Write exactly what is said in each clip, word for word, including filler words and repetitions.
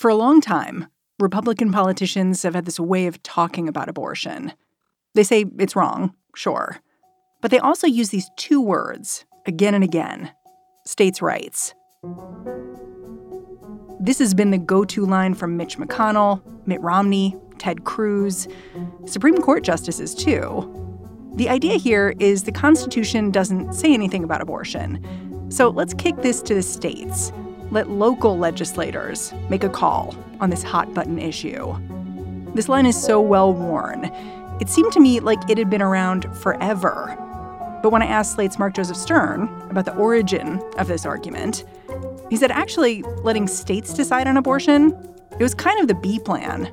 For a long time, Republican politicians have had this way of talking about abortion. They say it's wrong, sure. But they also use these two words again and again, states' rights. This has been the go-to line from Mitch McConnell, Mitt Romney, Ted Cruz, Supreme Court justices, too. The idea here is the Constitution doesn't say anything about abortion. So let's kick this to the states. Let local legislators make a call on this hot-button issue. This line is so well-worn. It seemed to me like it had been around forever. But when I asked Slate's Mark Joseph Stern about the origin of this argument, he said actually letting states decide on abortion, it was kind of the B plan.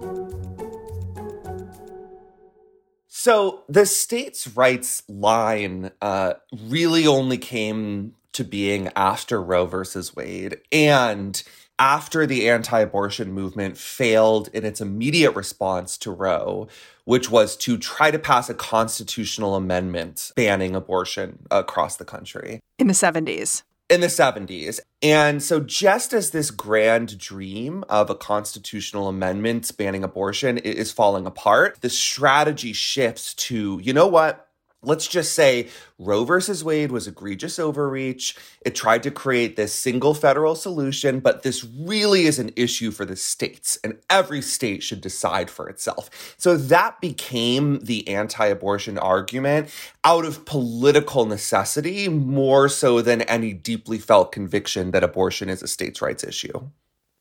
So the states' rights line uh, really only came to being after Roe versus Wade and after the anti-abortion movement failed in its immediate response to Roe, which was to try to pass a constitutional amendment banning abortion across the country. In the seventies. In the seventies. And so just as this grand dream of a constitutional amendment banning abortion is falling apart, the strategy shifts to, you know what? Let's just say Roe versus Wade was egregious overreach. It tried to create this single federal solution, but this really is an issue for the states, and every state should decide for itself. So that became the anti-abortion argument out of political necessity, more so than any deeply felt conviction that abortion is a states' rights issue.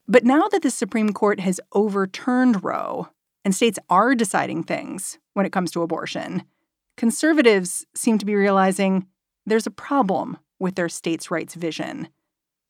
But now that the Supreme Court has overturned Roe, and states are deciding things when it comes to abortion— conservatives seem to be realizing there's a problem with their states' rights vision.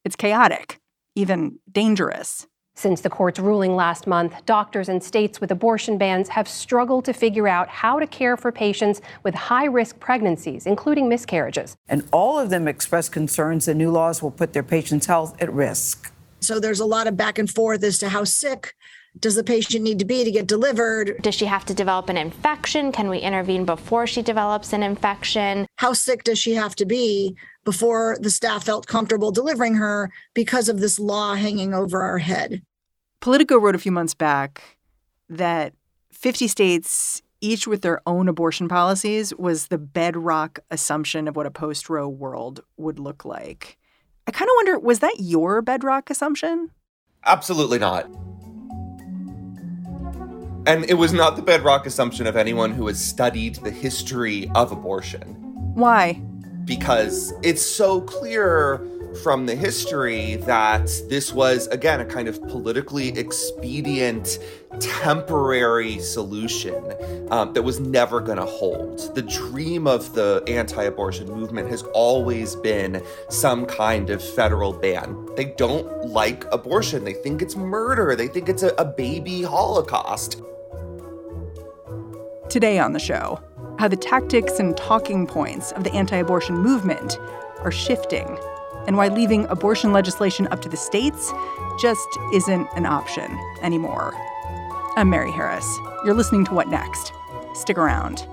It's chaotic, even dangerous. Since the court's ruling last month, doctors in states with abortion bans have struggled to figure out how to care for patients with high-risk pregnancies, including miscarriages. And all of them express concerns that new laws will put their patients' health at risk. So there's a lot of back and forth as to how sick does the patient need to be to get delivered? Does she have to develop an infection? Can we intervene before she develops an infection? How sick does she have to be before the staff felt comfortable delivering her because of this law hanging over our head? Politico wrote a few months back that fifty states, each with their own abortion policies, was the bedrock assumption of what a post-Roe world would look like. I kind of wonder, was that your bedrock assumption? Absolutely not. And it was not the bedrock assumption of anyone who has studied the history of abortion. Why? Because it's so clear from the history that this was, again, a kind of politically expedient, temporary solution um, that was never going to hold. The dream of the anti-abortion movement has always been some kind of federal ban. They don't like abortion. They think it's murder. They think it's a, a baby holocaust. Today on the show, how the tactics and talking points of the anti-abortion movement are shifting, and why leaving abortion legislation up to the states just isn't an option anymore. I'm Mary Harris. You're listening to What Next? Stick around.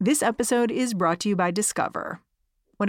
This episode is brought to you by Discover. When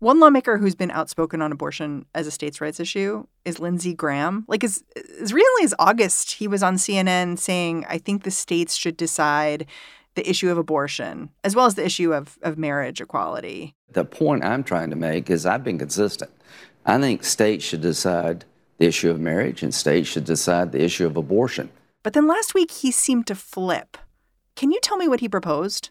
One lawmaker who's been outspoken on abortion as a states' rights issue is Lindsey Graham. Like, as, as recently as August, he was on C N N saying, I think the states should decide the issue of abortion, as well as the issue of, of marriage equality. The point I'm trying to make is I've been consistent. I think states should decide the issue of marriage and states should decide the issue of abortion. But then last week, he seemed to flip. Can you tell me what he proposed?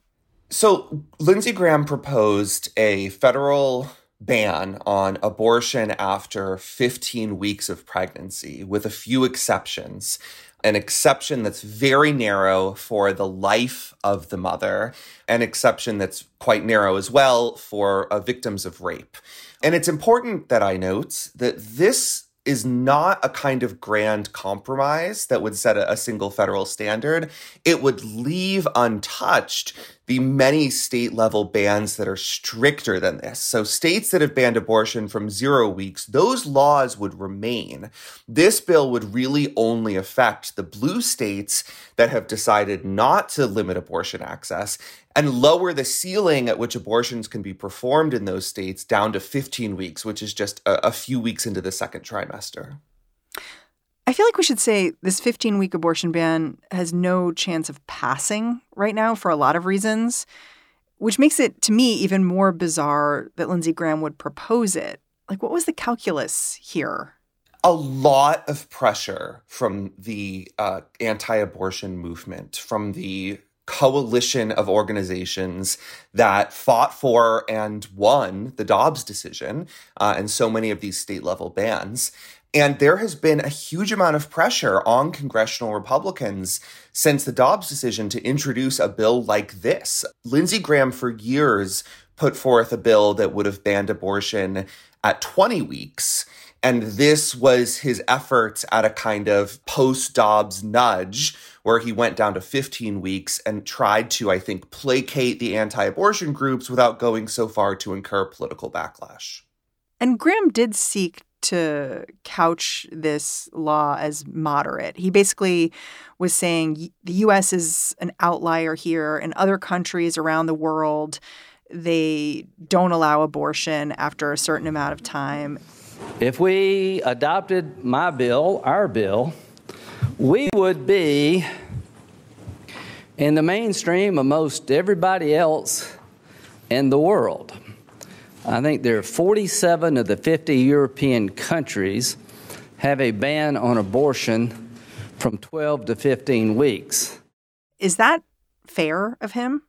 So Lindsey Graham proposed a federal ban on abortion after fifteen weeks of pregnancy, with a few exceptions. an exception that's very narrow for the life of the mother, an exception that's quite narrow as well for uh, victims of rape. And it's important that I note that this is not a kind of grand compromise that would set a, a single federal standard. It would leave untouched the many state-level bans that are stricter than this. So states that have banned abortion from zero weeks, those laws would remain. This bill would really only affect the blue states that have decided not to limit abortion access and lower the ceiling at which abortions can be performed in those states down to fifteen weeks, which is just a, a few weeks into the second trimester. I feel like we should say this fifteen-week abortion ban has no chance of passing right now for a lot of reasons, which makes it, to me, even more bizarre that Lindsey Graham would propose it. Like, what was the calculus here? A lot of pressure from the uh, anti-abortion movement, from the coalition of organizations that fought for and won the Dobbs decision uh, and so many of these state-level bans. And there has been a huge amount of pressure on congressional Republicans since the Dobbs decision to introduce a bill like this. Lindsey Graham, for years, put forth a bill that would have banned abortion at twenty weeks. And this was his efforts at a kind of post-Dobbs nudge where he went down to fifteen weeks and tried to, I think, placate the anti-abortion groups without going so far to incur political backlash. And Graham did seek to couch this law as moderate. He basically was saying the U S is an outlier here, and other countries around the world, they don't allow abortion after a certain amount of time. If we adopted my bill, our bill, we would be in the mainstream of most everybody else in the world. I think there are forty-seven of the fifty European countries have a ban on abortion from twelve to fifteen weeks. Is that fair of him?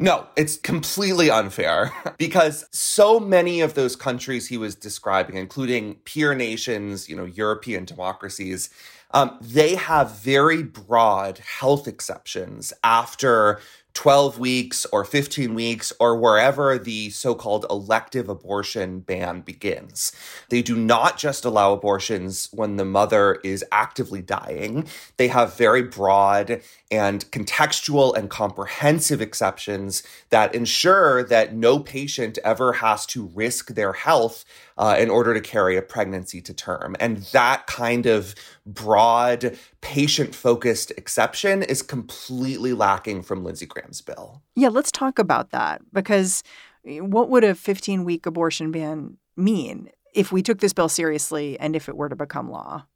No, it's completely unfair because so many of those countries he was describing, including peer nations, you know, European democracies, um, they have very broad health exceptions after twelve weeks or fifteen weeks or wherever the so-called elective abortion ban begins. They do not just allow abortions when the mother is actively dying. They have very broad and contextual and comprehensive exceptions that ensure that no patient ever has to risk their health uh, in order to carry a pregnancy to term. And that kind of broad, patient-focused exception is completely lacking from Lindsey Graham's bill. Yeah, let's talk about that, because what would a fifteen-week abortion ban mean if we took this bill seriously and if it were to become law?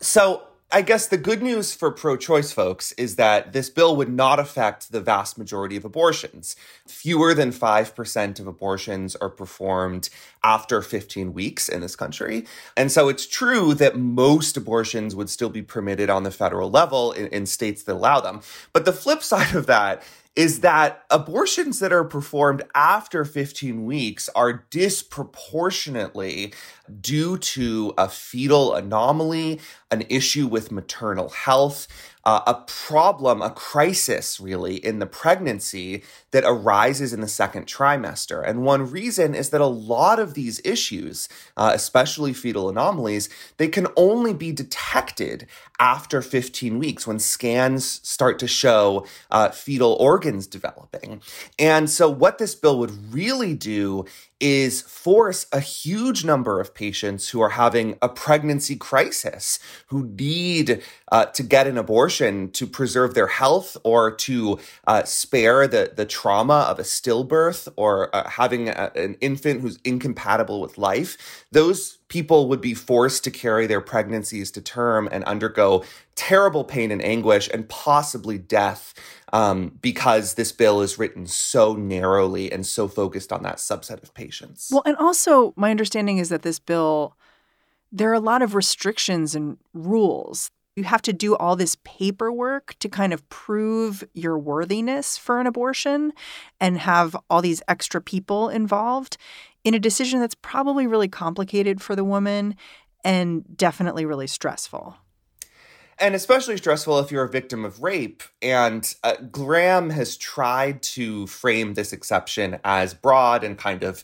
So I guess the good news for pro-choice folks is that this bill would not affect the vast majority of abortions. Fewer than five percent of abortions are performed after fifteen weeks in this country. And so it's true that most abortions would still be permitted on the federal level in, in states that allow them. But the flip side of that is that abortions that are performed after fifteen weeks are disproportionately due to a fetal anomaly, an issue with maternal health, uh, a problem, a crisis, really, in the pregnancy that arises in the second trimester. And one reason is that a lot of these issues, uh, especially fetal anomalies, they can only be detected after fifteen weeks when scans start to show uh, fetal organs developing. And so what this bill would really do is force a huge number of patients who are having a pregnancy crisis, who need uh, to get an abortion to preserve their health or to uh, spare the, the trauma of a stillbirth or uh, having a, an infant who's incompatible with life. Those people would be forced to carry their pregnancies to term and undergo terrible pain and anguish and possibly death um, because this bill is written so narrowly and so focused on that subset of patients. Well, and also my understanding is that this bill, there are a lot of restrictions and rules. You have to do all this paperwork to kind of prove your worthiness for an abortion and have all these extra people involved in a decision that's probably really complicated for the woman and definitely really stressful. and especially stressful if you're a victim of rape. And uh, Graham has tried to frame this exception as broad and kind of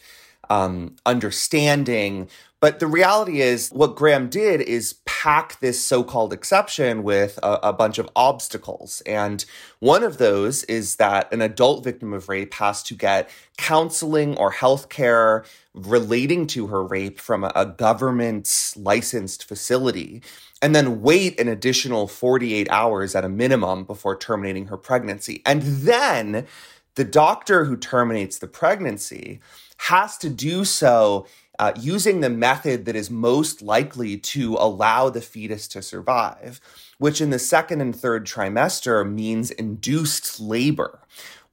um, understanding. But the reality is what Graham did is pack this so-called exception with a, a bunch of obstacles. And one of those is that an adult victim of rape has to get counseling or health care relating to her rape from a, a government licensed facility, and then wait an additional forty-eight hours at a minimum before terminating her pregnancy. And then the doctor who terminates the pregnancy has to do so Uh, using the method that is most likely to allow the fetus to survive, which in the second and third trimester means induced labor,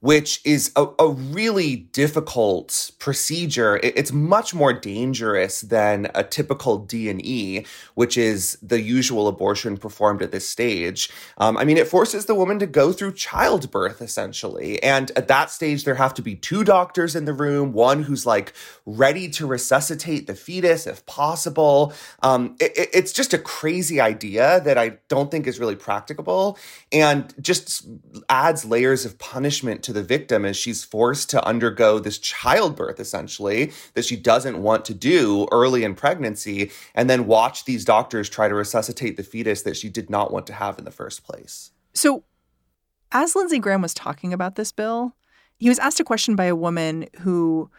which is a, a really difficult procedure. It, it's much more dangerous than a typical D and E, which is the usual abortion performed at this stage. Um, I mean, it forces the woman to go through childbirth, essentially. And at that stage, there have to be two doctors in the room, one who's like ready to resuscitate the fetus if possible. Um, it, it, it's just a crazy idea that I don't think is really practicable and just adds layers of punishment to the victim as she's forced to undergo this childbirth, essentially, that she doesn't want to do early in pregnancy, and then watch these doctors try to resuscitate the fetus that she did not want to have in the first place. So as Lindsey Graham was talking about this bill, he was asked a question by a woman who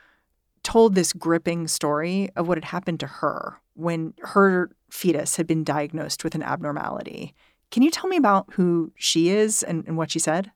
told this gripping story of what had happened to her when her fetus had been diagnosed with an abnormality. Can you tell me about who she is and, and what she said?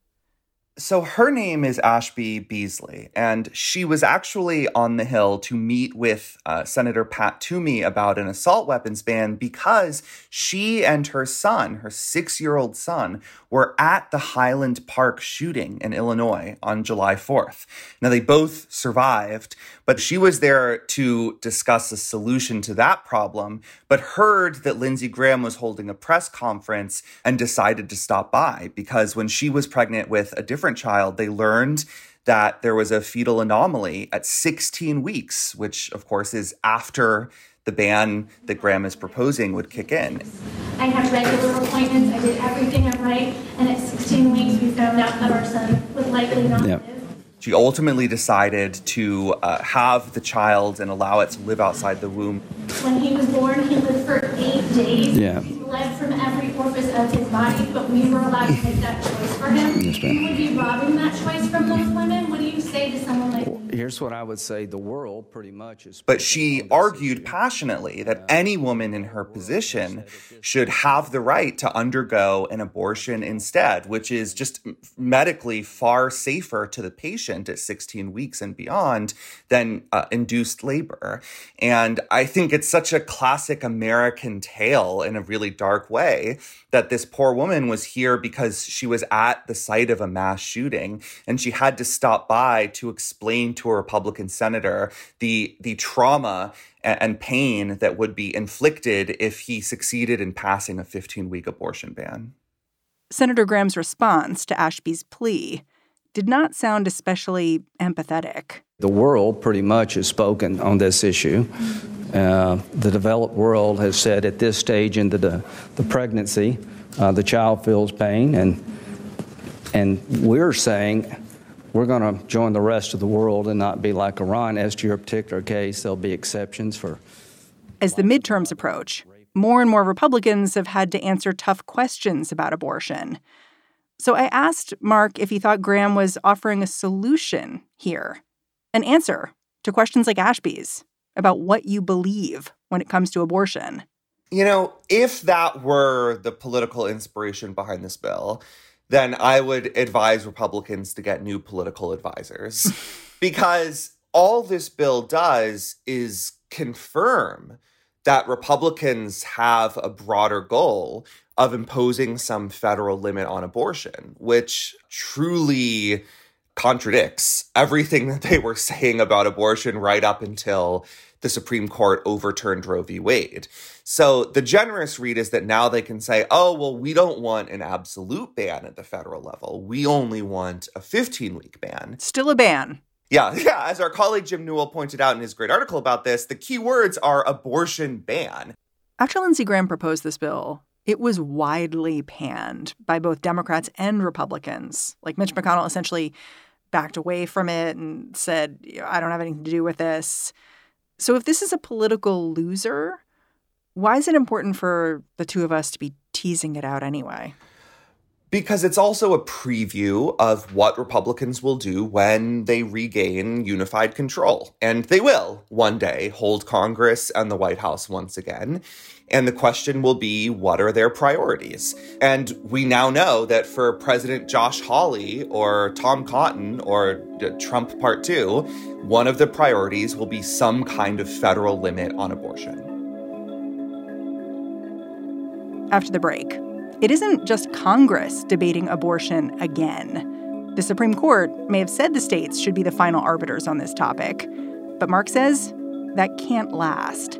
So her name is Ashby Beasley, and she was actually on the Hill to meet with uh, Senator Pat Toomey about an assault weapons ban because she and her son, her six-year-old son, were at the Highland Park shooting in Illinois on July fourth. Now, they both survived, but she was there to discuss a solution to that problem, but heard that Lindsey Graham was holding a press conference and decided to stop by because when she was pregnant with a different child, they learned that there was a fetal anomaly at sixteen weeks, which, of course, is after the ban that Graham is proposing would kick in. I have regular appointments. I did everything right. And at sixteen weeks, we found out that our son would likely not live. Yep. She ultimately decided to uh, have the child and allow it to live outside the womb. When he was born, he lived for eight days. Yeah. He bled from every orifice of his body, but we were allowed to make that choice for him. Yes, ma'am. You would be robbing that choice from those women. What do you say to someone like that? Here's what I would say. The world pretty much is... But she argued passionately that any woman in her position should have the right to undergo an abortion instead, which is just medically far safer to the patient at sixteen weeks and beyond than uh, induced labor. And I think it's such a classic American tale in a really dark way that this poor woman was here because she was at the site of a mass shooting and she had to stop by to explain to a Republican senator the the trauma and pain that would be inflicted if he succeeded in passing a fifteen-week abortion ban. Senator Graham's response to Ashby's plea did not sound especially empathetic. The world pretty much has spoken on this issue. Uh, the developed world has said at this stage into the, the pregnancy, uh, the child feels pain, and and we're saying we're going to join the rest of the world and not be like Iran. As to your particular case, there'll be exceptions for... As the midterms approach, more and more Republicans have had to answer tough questions about abortion. So I asked Mark if he thought Graham was offering a solution here, an answer to questions like Ashby's about what you believe when it comes to abortion. You know, if that were the political inspiration behind this bill, then I would advise Republicans to get new political advisors because all this bill does is confirm that Republicans have a broader goal of imposing some federal limit on abortion, which truly contradicts everything that they were saying about abortion right up until the Supreme Court overturned Roe v. Wade. So the generous read is that now they can say, oh, well, we don't want an absolute ban at the federal level. We only want a fifteen-week ban. Still a ban. Yeah, yeah. As our colleague Jim Newell pointed out in his great article about this, the key words are abortion ban. After Lindsey Graham proposed this bill, it was widely panned by both Democrats and Republicans. Like, Mitch McConnell essentially backed away from it and said, I don't have anything to do with this. So if this is a political loser, why is it important for the two of us to be teasing it out anyway? Because it's also a preview of what Republicans will do when they regain unified control. And they will one day hold Congress and the White House once again. And the question will be, what are their priorities? And we now know that for President Josh Hawley or Tom Cotton or Trump Part Two, one of the priorities will be some kind of federal limit on abortion. After the break. It isn't just Congress debating abortion again. The Supreme Court may have said the states should be the final arbiters on this topic, but Mark says that can't last.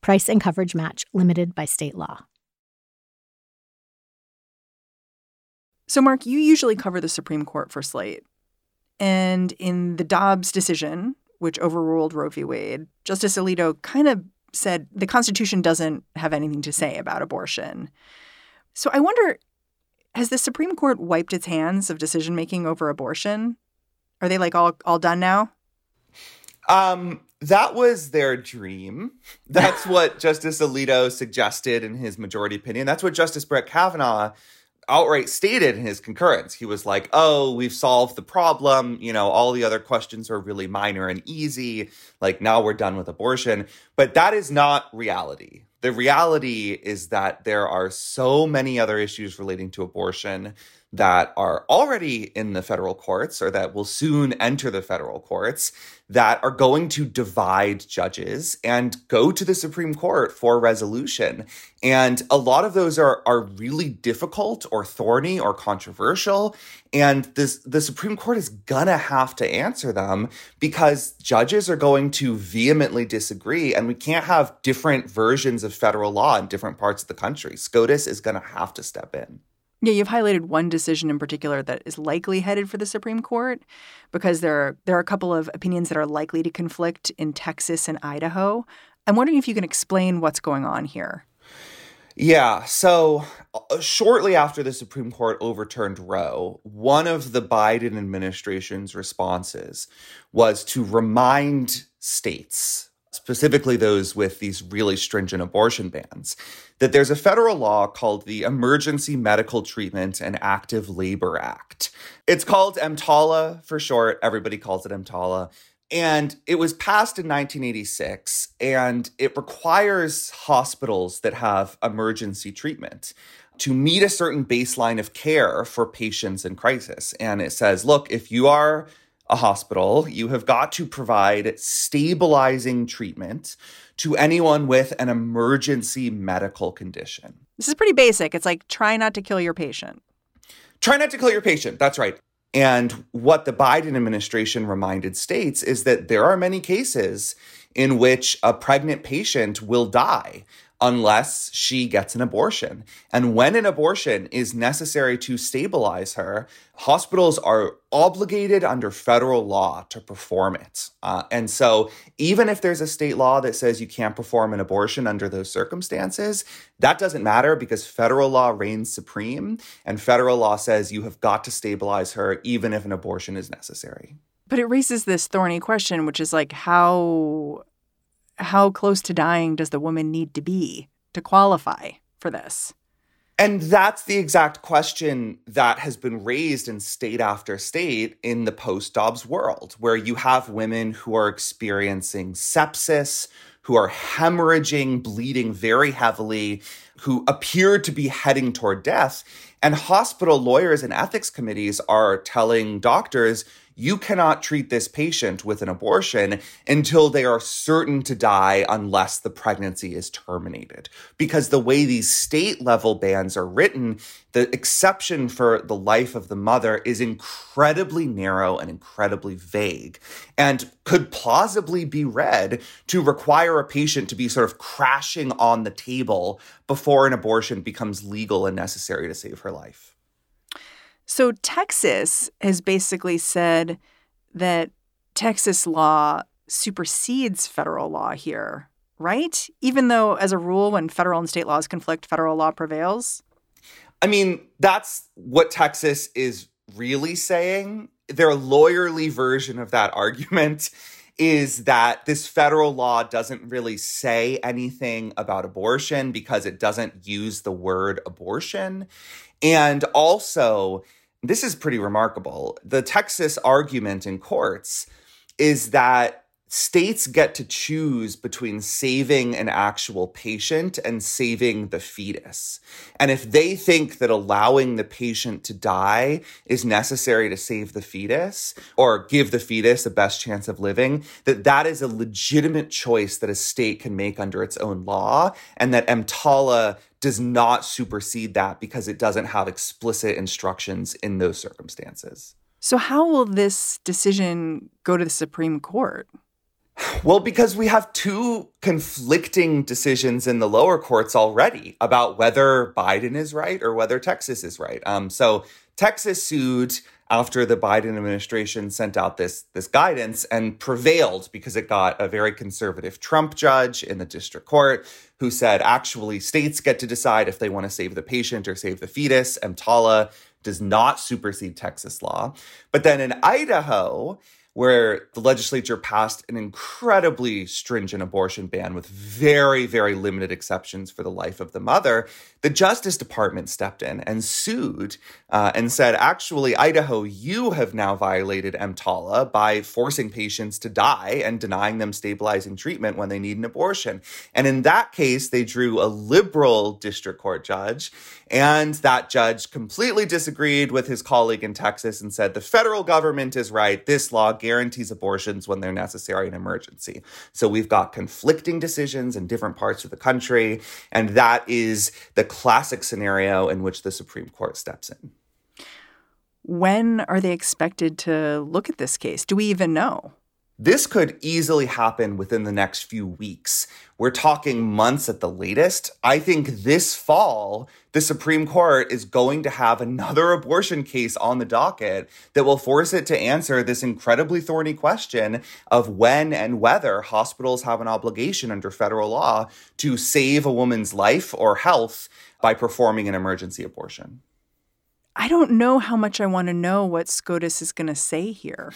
Price and coverage match limited by state law. So, Mark, you usually cover the Supreme Court for Slate. And in the Dobbs decision, which overruled Roe v. Wade, Justice Alito kind of said the Constitution doesn't have anything to say about abortion. So I wonder, has the Supreme Court wiped its hands of decision-making over abortion? Are they, like, all, all done now? Um. That was their dream. That's what Justice Alito suggested in his majority opinion. That's what Justice Brett Kavanaugh outright stated in his concurrence. He was like, oh, we've solved the problem. You know, all the other questions are really minor and easy. Like, now we're done with abortion. But that is not reality. The reality is that there are so many other issues relating to abortion that are already in the federal courts or that will soon enter the federal courts that are going to divide judges and go to the Supreme Court for resolution. And a lot of those are are really difficult or thorny or controversial. And this the Supreme Court is gonna have to answer them because judges are going to vehemently disagree. And we can't have different versions of federal law in different parts of the country. SCOTUS is gonna have to step in. Yeah, you've highlighted one decision in particular that is likely headed for the Supreme Court because there are, there are a couple of opinions that are likely to conflict in Texas and Idaho. I'm wondering if you can explain what's going on here. Yeah, so uh, shortly after the Supreme Court overturned Roe, one of the Biden administration's responses was to remind states, specifically those with these really stringent abortion bans, that there's a federal law called the Emergency Medical Treatment and Active Labor Act. It's called EMTALA for short. Everybody calls it EMTALA. And it was passed in nineteen eighty-six, and it requires hospitals that have emergency treatment to meet a certain baseline of care for patients in crisis. And it says, look, if you are a hospital, you have got to provide stabilizing treatment to anyone with an emergency medical condition. This is pretty basic. It's like, try not to kill your patient. Try not to kill your patient. That's right. And what the Biden administration reminded states is that there are many cases in which a pregnant patient will die unless she gets an abortion. And when an abortion is necessary to stabilize her, hospitals are obligated under federal law to perform it. Uh, and so even if there's a state law that says you can't perform an abortion under those circumstances, that doesn't matter because federal law reigns supreme. And federal law says you have got to stabilize her even if an abortion is necessary. But it raises this thorny question, which is like, how... how close to dying does the woman need to be to qualify for this? And that's the exact question that has been raised in state after state in the post-Dobbs world, where you have women who are experiencing sepsis, who are hemorrhaging, bleeding very heavily, who appear to be heading toward death. And hospital lawyers and ethics committees are telling doctors, you cannot treat this patient with an abortion until they are certain to die unless the pregnancy is terminated. Because the way these state-level bans are written, the exception for the life of the mother is incredibly narrow and incredibly vague, and could plausibly be read to require a patient to be sort of crashing on the table before an abortion becomes legal and necessary to save her life. So Texas has basically said that Texas law supersedes federal law here, right? Even though, as a rule, when federal and state laws conflict, federal law prevails? I mean, that's what Texas is really saying. Their lawyerly version of that argument is that this federal law doesn't really say anything about abortion because it doesn't use the word abortion. And also, this is pretty remarkable, the Texas argument in courts is that states get to choose between saving an actual patient and saving the fetus. And if they think that allowing the patient to die is necessary to save the fetus or give the fetus the best chance of living, that that is a legitimate choice that a state can make under its own law, and that EMTALA does not supersede that because it doesn't have explicit instructions in those circumstances. So how will this decision go to the Supreme Court? Well, because we have two conflicting decisions in the lower courts already about whether Biden is right or whether Texas is right. Um, so Texas sued after the Biden administration sent out this, this guidance and prevailed because it got a very conservative Trump judge in the district court who said, actually, states get to decide if they want to save the patient or save the fetus. EMTALA does not supersede Texas law. But then in Idaho, where the legislature passed an incredibly stringent abortion ban with very, very limited exceptions for the life of the mother, the Justice Department stepped in and sued uh, and said, actually, Idaho, you have now violated EMTALA by forcing patients to die and denying them stabilizing treatment when they need an abortion. And in that case, they drew a liberal district court judge, and that judge completely disagreed with his colleague in Texas and said, the federal government is right. This law guarantees abortions when they're necessary in emergency. So we've got conflicting decisions in different parts of the country, and that is the classic scenario in which the Supreme Court steps in. When are they expected to look at this case? Do we even know? This could easily happen within the next few weeks. We're talking months at the latest. I think this fall, the Supreme Court is going to have another abortion case on the docket that will force it to answer this incredibly thorny question of when and whether hospitals have an obligation under federal law to save a woman's life or health by performing an emergency abortion. I don't know how much I want to know what SCOTUS is going to say here.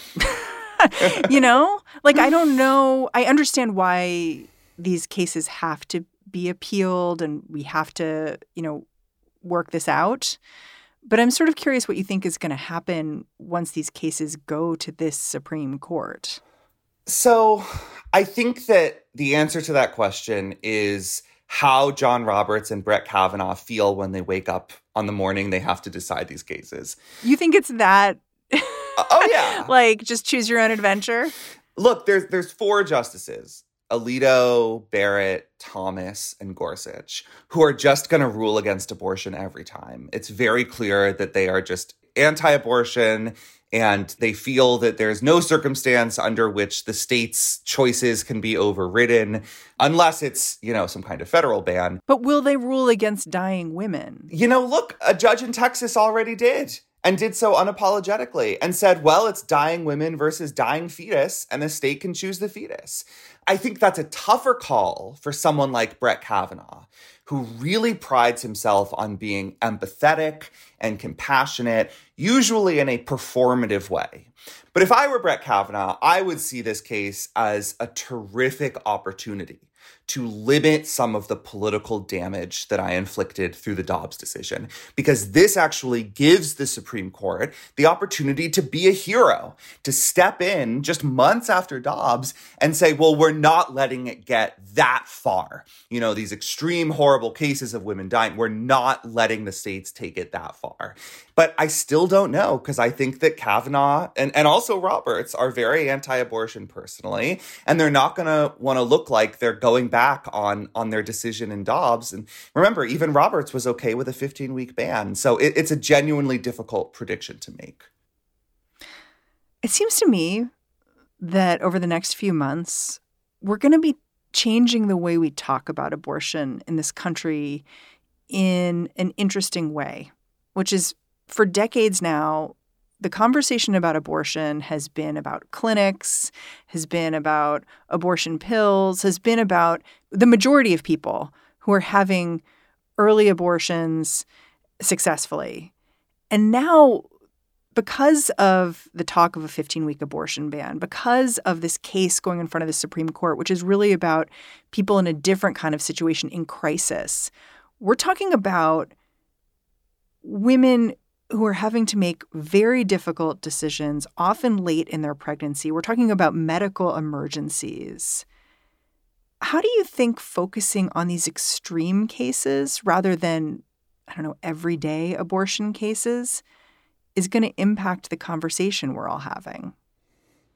You know, like, I don't know. I understand why these cases have to be appealed and we have to, you know, work this out. But I'm sort of curious what you think is going to happen once these cases go to this Supreme Court. So I think that the answer to that question is how John Roberts and Brett Kavanaugh feel when they wake up on the morning they have to decide these cases. You think it's that? Oh, yeah. Like, just choose your own adventure. Look, there's there's four justices, Alito, Barrett, Thomas, and Gorsuch, who are just going to rule against abortion every time. It's very clear that they are just anti-abortion, and they feel that there's no circumstance under which the state's choices can be overridden unless it's, you know, some kind of federal ban. But will they rule against dying women? You know, look, a judge in Texas already did. and did so unapologetically and said, well, it's dying women versus dying fetus, and the state can choose the fetus. I think that's a tougher call for someone like Brett Kavanaugh, who really prides himself on being empathetic and compassionate, usually in a performative way. But if I were Brett Kavanaugh, I would see this case as a terrific opportunity to limit some of the political damage that I inflicted through the Dobbs decision, because this actually gives the Supreme Court the opportunity to be a hero, to step in just months after Dobbs and say, well, we're not letting it get that far. You know, these extreme, horrible cases of women dying, we're not letting the states take it that far. But I still don't know, because I think that Kavanaugh and, and also Roberts are very anti-abortion personally, and they're not going to want to look like they're going back on, on their decision in Dobbs. And remember, even Roberts was okay with a fifteen-week ban. So it, it's a genuinely difficult prediction to make. It seems to me that over the next few months, we're going to be changing the way we talk about abortion in this country in an interesting way, which is, for decades now, the conversation about abortion has been about clinics, has been about abortion pills, has been about the majority of people who are having early abortions successfully. And now, because of the talk of a fifteen-week abortion ban, because of this case going in front of the Supreme Court, which is really about people in a different kind of situation in crisis, we're talking about women who are having to make very difficult decisions, often late in their pregnancy. We're talking about medical emergencies. How do you think focusing on these extreme cases rather than, I don't know, everyday abortion cases is going to impact the conversation we're all having?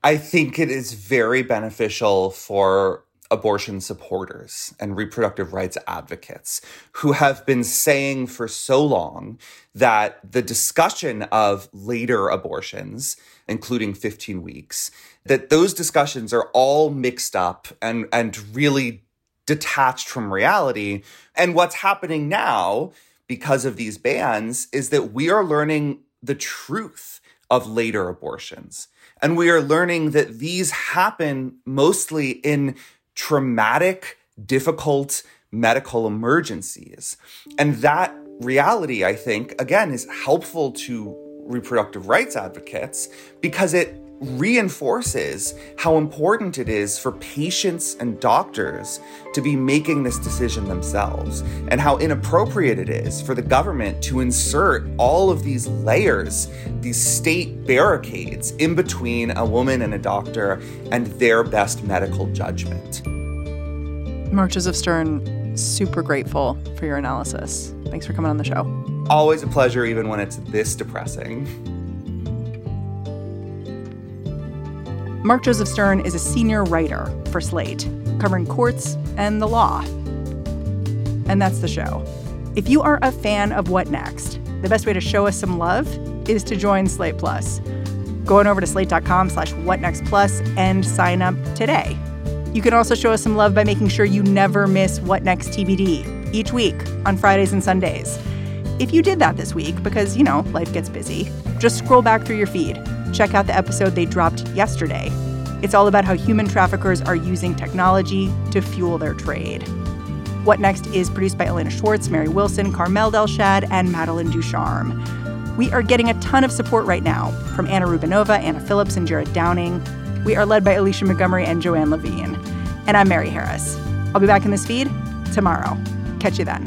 I think it is very beneficial for abortion supporters and reproductive rights advocates who have been saying for so long that the discussion of later abortions, including fifteen weeks, that those discussions are all mixed up and, and really detached from reality. And what's happening now, because of these bans, is that we are learning the truth of later abortions. And we are learning that these happen mostly in traumatic, difficult medical emergencies. And that reality, I think, again, is helpful to reproductive rights advocates because it reinforces how important it is for patients and doctors to be making this decision themselves, and how inappropriate it is for the government to insert all of these layers, these state barricades in between a woman and a doctor and their best medical judgment. Mark Joseph Stern, super grateful for your analysis. Thanks for coming on the show. Always a pleasure, even when it's this depressing. Mark Joseph Stern is a senior writer for Slate, covering courts and the law. And that's the show. If you are a fan of What Next, the best way to show us some love is to join Slate Plus. Go on over to slate dot com slash what next plus and sign up today. You can also show us some love by making sure you never miss What Next T B D each week on Fridays and Sundays. If you did that this week, because, you know, life gets busy, just scroll back through your feed. Check out the episode they dropped yesterday. It's all about how human traffickers are using technology to fuel their trade. What Next is produced by Elena Schwartz, Mary Wilson, Carmel Delshad, and Madeline Ducharme. We are getting a ton of support right now from Anna Rubinova, Anna Phillips, and Jared Downing. We are led by Alicia Montgomery and Joanne Levine. And I'm Mary Harris. I'll be back in this feed tomorrow. Catch you then.